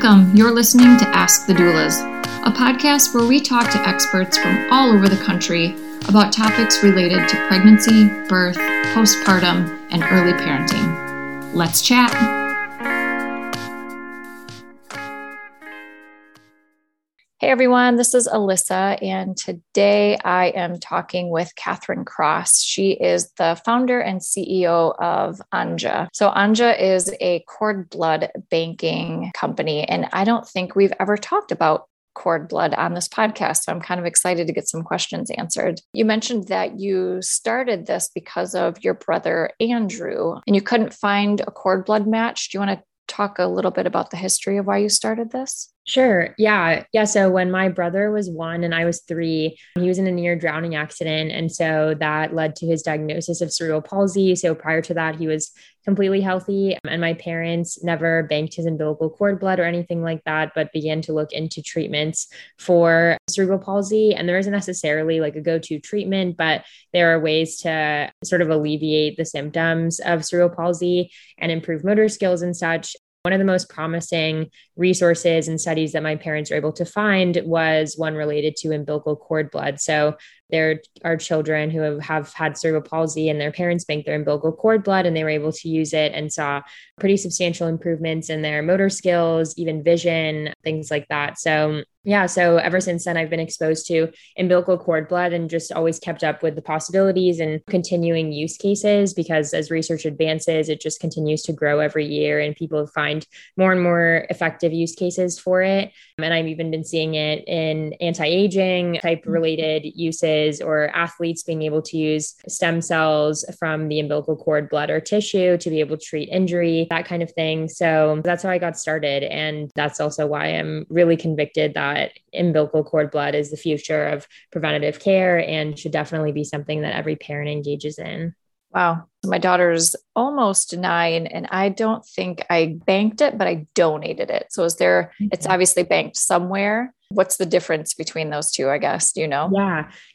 Welcome. You're listening to Ask the Doulas, a podcast where we talk to experts from all over the country about topics related to pregnancy, birth, postpartum, and early parenting. Let's chat. Hey everyone, this is Alyssa, and today I am talking with Kathryn Cross. She is the founder and CEO of Anja. So Anja is a cord blood banking company, and I don't think we've ever talked about cord blood on this podcast. So I'm kind of excited to get some questions answered. You mentioned that you started this because of your brother, Andrew, and you couldn't find a cord blood match. Do you want to talk a little bit about the history of why you started this? Sure. Yeah. So when my brother was 1 and I was 3, he was in a near drowning accident. And so that led to his diagnosis of cerebral palsy. So prior to that, he was completely healthy. And my parents never banked his umbilical cord blood or anything like that, but began to look into treatments for cerebral palsy. And there isn't necessarily like a go-to treatment, but there are ways to sort of alleviate the symptoms of cerebral palsy and improve motor skills and such. One of the most promising resources and studies that my parents were able to find was one related to umbilical cord blood. So there are children who have had cerebral palsy and their parents banked their umbilical cord blood and they were able to use it and saw pretty substantial improvements in their motor skills, even vision, things like that. So ever since then, I've been exposed to umbilical cord blood and just always kept up with the possibilities and continuing use cases, because as research advances, it just continues to grow every year and people find more and more effective use cases for it. And I've even been seeing it in anti-aging type related uses, or athletes being able to use stem cells from the umbilical cord blood or tissue to be able to treat injury, that kind of thing. So that's how I got started. And that's also why I'm really convicted that umbilical cord blood is the future of preventative care and should definitely be something that every parent engages in. Wow. My daughter's almost 9 and I don't think I banked it, but I donated it. So it's obviously banked somewhere. What's the difference between those two, I guess, you know?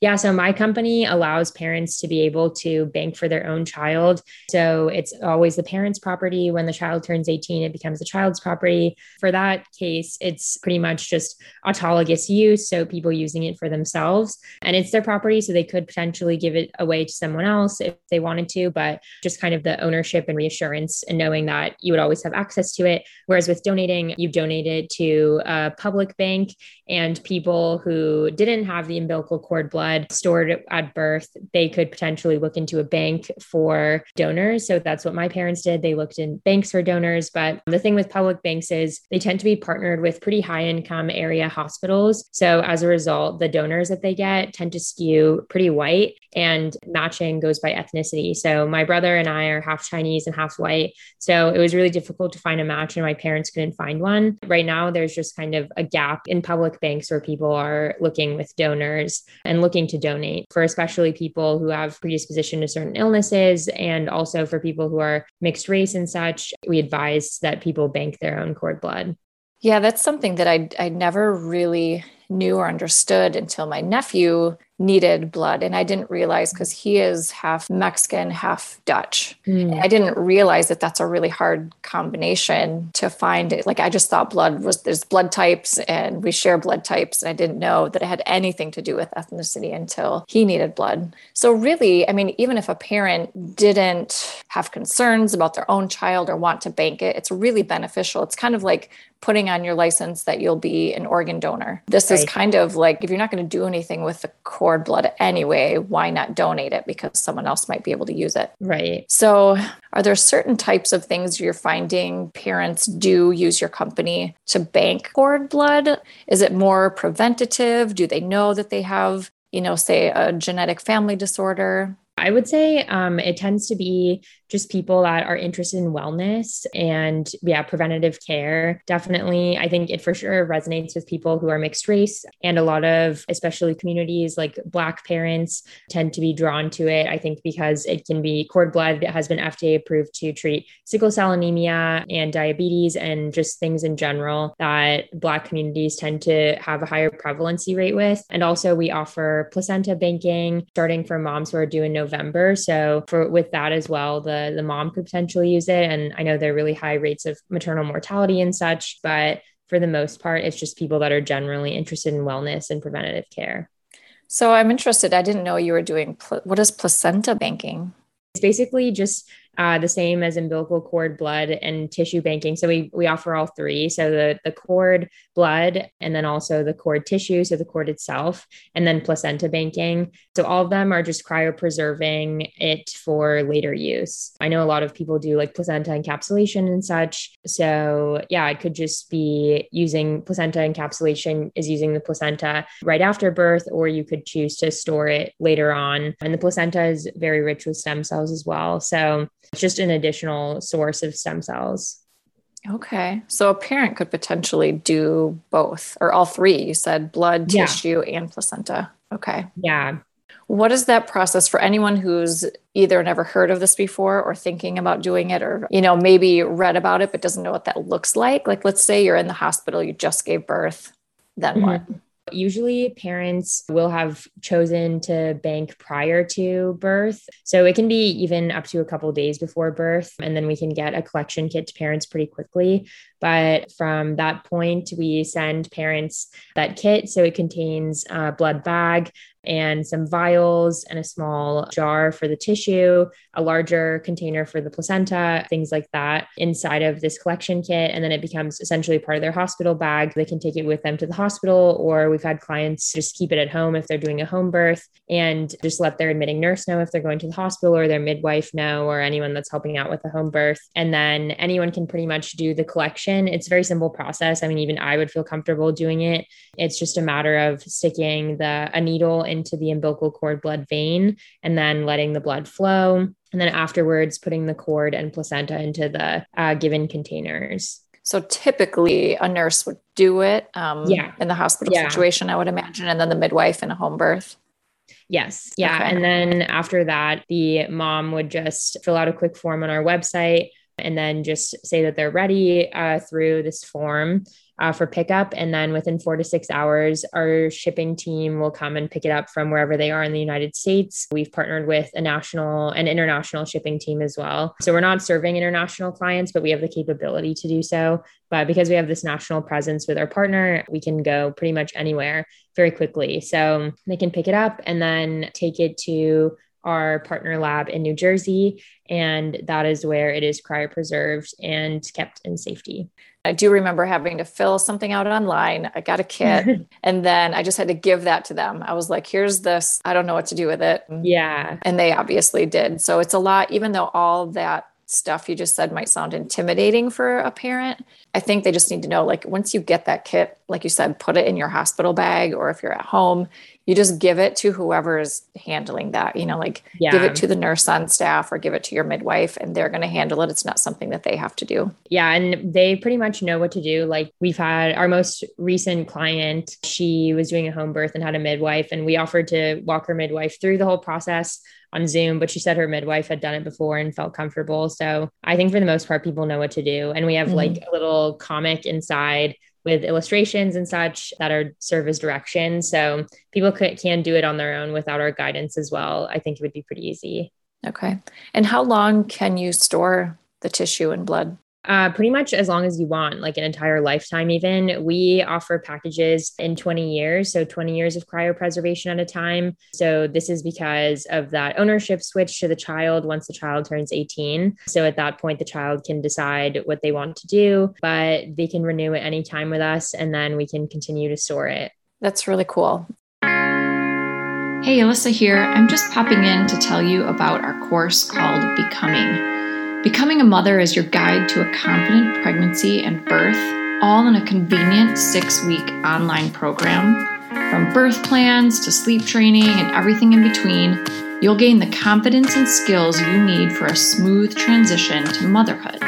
Yeah. So my company allows parents to be able to bank for their own child. So it's always the parent's property. When the child turns 18, it becomes the child's property. For that case, it's pretty much just autologous use. So people using it for themselves, and it's their property. So they could potentially give it away to someone else if they wanted to, but just kind of the ownership and reassurance and knowing that you would always have access to it. Whereas with donating, you donate it to a public bank, and people who didn't have the umbilical cord blood stored at birth, they could potentially look into a bank for donors. So that's what my parents did. They looked in banks for donors. But the thing with public banks is they tend to be partnered with pretty high income area hospitals. So as a result, the donors that they get tend to skew pretty white, and matching goes by ethnicity. So my brother and I are half Chinese and half white. So it was really difficult to find a match, and my parents couldn't find one. Right now, there's just kind of a gap in public banks where people are looking with donors and looking to donate for especially people who have predisposition to certain illnesses, and also for people who are mixed race and such. We advise that people bank their own cord blood. Yeah, that's something that I never really knew or understood until my nephew needed blood. And I didn't realize, because he is half Mexican, half Dutch. I didn't realize that that's a really hard combination to find. It. Like, I just thought there's blood types and we share blood types. And I didn't know that it had anything to do with ethnicity until he needed blood. So really, I mean, even if a parent didn't have concerns about their own child or want to bank it, it's really beneficial. It's kind of like putting on your license that you'll be an organ donor. This is kind of like, if you're not going to do anything with the cord blood anyway, why not donate it? Because someone else might be able to use it. Right. So are there certain types of things you're finding parents do use your company to bank cord blood? Is it more preventative? Do they know that they have, say a genetic family disorder? I would say it tends to be just people that are interested in wellness and preventative care. Definitely. I think it for sure resonates with people who are mixed race, and a lot of, especially communities like Black parents tend to be drawn to it. I think because it can be cord blood that has been FDA approved to treat sickle cell anemia and diabetes and just things in general that Black communities tend to have a higher prevalency rate with. And also we offer placenta banking starting for moms who are due in November. So with that as well, the mom could potentially use it. And I know there are really high rates of maternal mortality and such, but for the most part, it's just people that are generally interested in wellness and preventative care. So I'm interested. I didn't know you were doing, what is placenta banking? It's basically just the same as umbilical cord blood and tissue banking. So we offer all three. So the cord blood, and then also the cord tissue, so the cord itself, and then placenta banking. So all of them are just cryopreserving it for later use. I know a lot of people do like placenta encapsulation and such. So yeah, it could just be using placenta encapsulation is using the placenta right after birth, or you could choose to store it later on. And the placenta is very rich with stem cells as well. So it's just an additional source of stem cells. Okay. So a parent could potentially do both or all three. You said blood, tissue, and placenta. Okay. Yeah. What is that process for anyone who's either never heard of this before or thinking about doing it, or, you know, maybe read about it, but doesn't know what that looks like? Like, let's say you're in the hospital, you just gave birth, then what? Usually parents will have chosen to bank prior to birth. So it can be even up to a couple of days before birth. And then we can get a collection kit to parents pretty quickly. But from that point, we send parents that kit. So it contains a blood bag and some vials and a small jar for the tissue, a larger container for the placenta, things like that inside of this collection kit. And then it becomes essentially part of their hospital bag. They can take it with them to the hospital, or we've had clients just keep it at home if they're doing a home birth and just let their admitting nurse know if they're going to the hospital, or their midwife know, or anyone that's helping out with the home birth. And then anyone can pretty much do the collection. It's a very simple process. I mean, even I would feel comfortable doing it. It's just a matter of sticking a needle into the umbilical cord blood vein and then letting the blood flow. And then afterwards, putting the cord and placenta into the given containers. So typically a nurse would do it in the hospital situation, I would imagine. And then the midwife in a home birth. Yes. Yeah. Okay. And then after that, the mom would just fill out a quick form on our website and then just say that they're ready through this form for pickup. And then within 4 to 6 hours, our shipping team will come and pick it up from wherever they are in the United States. We've partnered with a national and international shipping team as well. So we're not serving international clients, but we have the capability to do so. But because we have this national presence with our partner, we can go pretty much anywhere very quickly. So they can pick it up and then take it to our partner lab in New Jersey. And that is where it is cryopreserved and kept in safety. I do remember having to fill something out online. I got a kit and then I just had to give that to them. I was like, here's this. I don't know what to do with it. Yeah. And they obviously did. So it's a lot, even though all that stuff you just said might sound intimidating for a parent. I think they just need to know, like, once you get that kit, like you said, put it in your hospital bag, or if you're at home, you just give it to whoever is handling that, you know, like give it to the nurse on staff or give it to your midwife and they're going to handle it. It's not something that they have to do. Yeah. And they pretty much know what to do. Like we've had our most recent client, she was doing a home birth and had a midwife, and we offered to walk her midwife through the whole process on Zoom, but she said her midwife had done it before and felt comfortable. So I think for the most part, people know what to do. And we have like a little comic inside with illustrations and such that are serve as direction. So people can do it on their own without our guidance as well. I think it would be pretty easy. Okay. And how long can you store the tissue and blood? Pretty much as long as you want, like an entire lifetime even. We offer packages in 20 years. So 20 years of cryopreservation at a time. So this is because of that ownership switch to the child once the child turns 18. So at that point, the child can decide what they want to do, but they can renew at any time with us, and then we can continue to store it. That's really cool. Hey, Alyssa here. I'm just popping in to tell you about our course called Becoming. Becoming a Mother is your guide to a confident pregnancy and birth, all in a convenient 6-week online program. From birth plans to sleep training and everything in between, you'll gain the confidence and skills you need for a smooth transition to motherhood.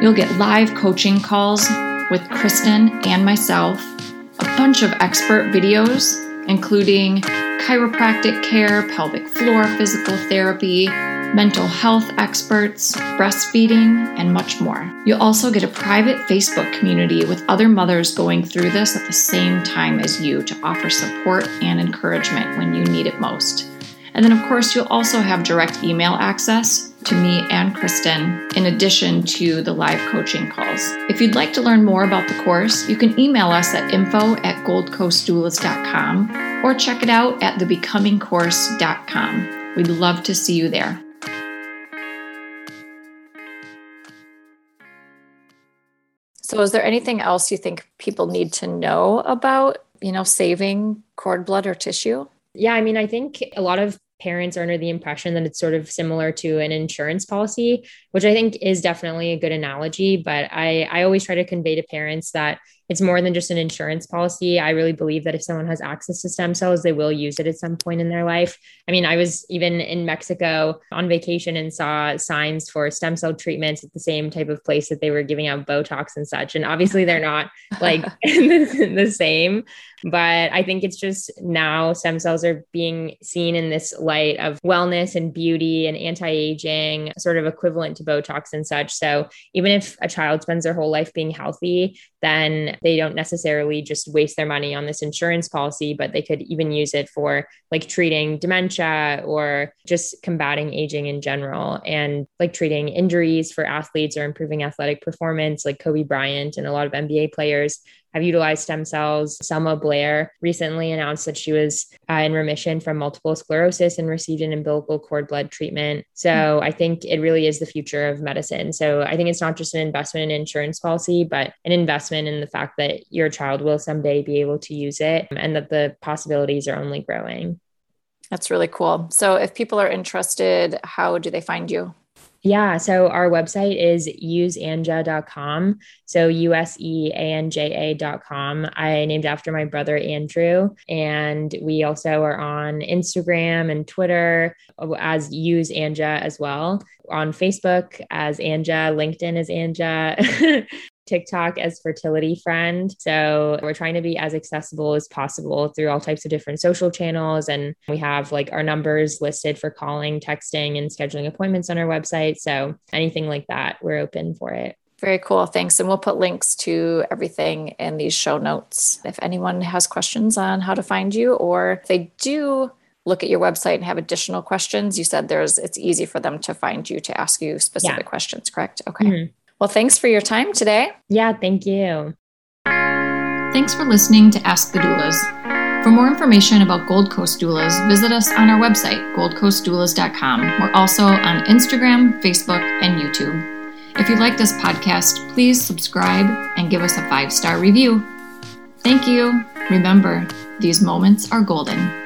You'll get live coaching calls with Kristen and myself, a bunch of expert videos, including chiropractic care, pelvic floor physical therapy, mental health experts, breastfeeding, and much more. You'll also get a private Facebook community with other mothers going through this at the same time as you to offer support and encouragement when you need it most. And then, of course, you'll also have direct email access to me and Kristen, in addition to the live coaching calls. If you'd like to learn more about the course, you can email us at info@goldcoastdoulas.com or check it out at thebecomingcourse.com. We'd love to see you there. So is there anything else you think people need to know about, saving cord blood or tissue? Yeah, I think a lot of parents are under the impression that it's sort of similar to an insurance policy, which I think is definitely a good analogy. But I always try to convey to parents that it's more than just an insurance policy. I really believe that if someone has access to stem cells, they will use it at some point in their life. I was even in Mexico on vacation and saw signs for stem cell treatments at the same type of place that they were giving out Botox and such. And obviously they're not like the same, but I think it's just now stem cells are being seen in this light of wellness and beauty and anti-aging, sort of equivalent to Botox and such. So even if a child spends their whole life being healthy, then they don't necessarily just waste their money on this insurance policy, but they could even use it for like treating dementia or just combating aging in general, and like treating injuries for athletes or improving athletic performance, like Kobe Bryant and a lot of NBA players have utilized stem cells. Selma Blair recently announced that she was in remission from multiple sclerosis and received an umbilical cord blood treatment. So I think it really is the future of medicine. So I think it's not just an investment in insurance policy, but an investment in the fact that your child will someday be able to use it and that the possibilities are only growing. That's really cool. So if people are interested, how do they find you? Yeah. So our website is useanja.com. So useanja.com. I named after my brother, Andrew, and we also are on Instagram and Twitter as useanja as well, on Facebook as Anja, LinkedIn as Anja, TikTok as Fertility Friend. So we're trying to be as accessible as possible through all types of different social channels. And we have like our numbers listed for calling, texting, and scheduling appointments on our website. So anything like that, we're open for it. Very cool. Thanks. And we'll put links to everything in these show notes. If anyone has questions on how to find you, or if they do look at your website and have additional questions, you said it's easy for them to find you to ask you specific questions, correct? Okay. Mm-hmm. Well, thanks for your time today. Yeah, thank you. Thanks for listening to Ask the Doulas. For more information about Gold Coast Doulas, visit us on our website, goldcoastdoulas.com. We're also on Instagram, Facebook, and YouTube. If you like this podcast, please subscribe and give us a 5-star review. Thank you. Remember, these moments are golden.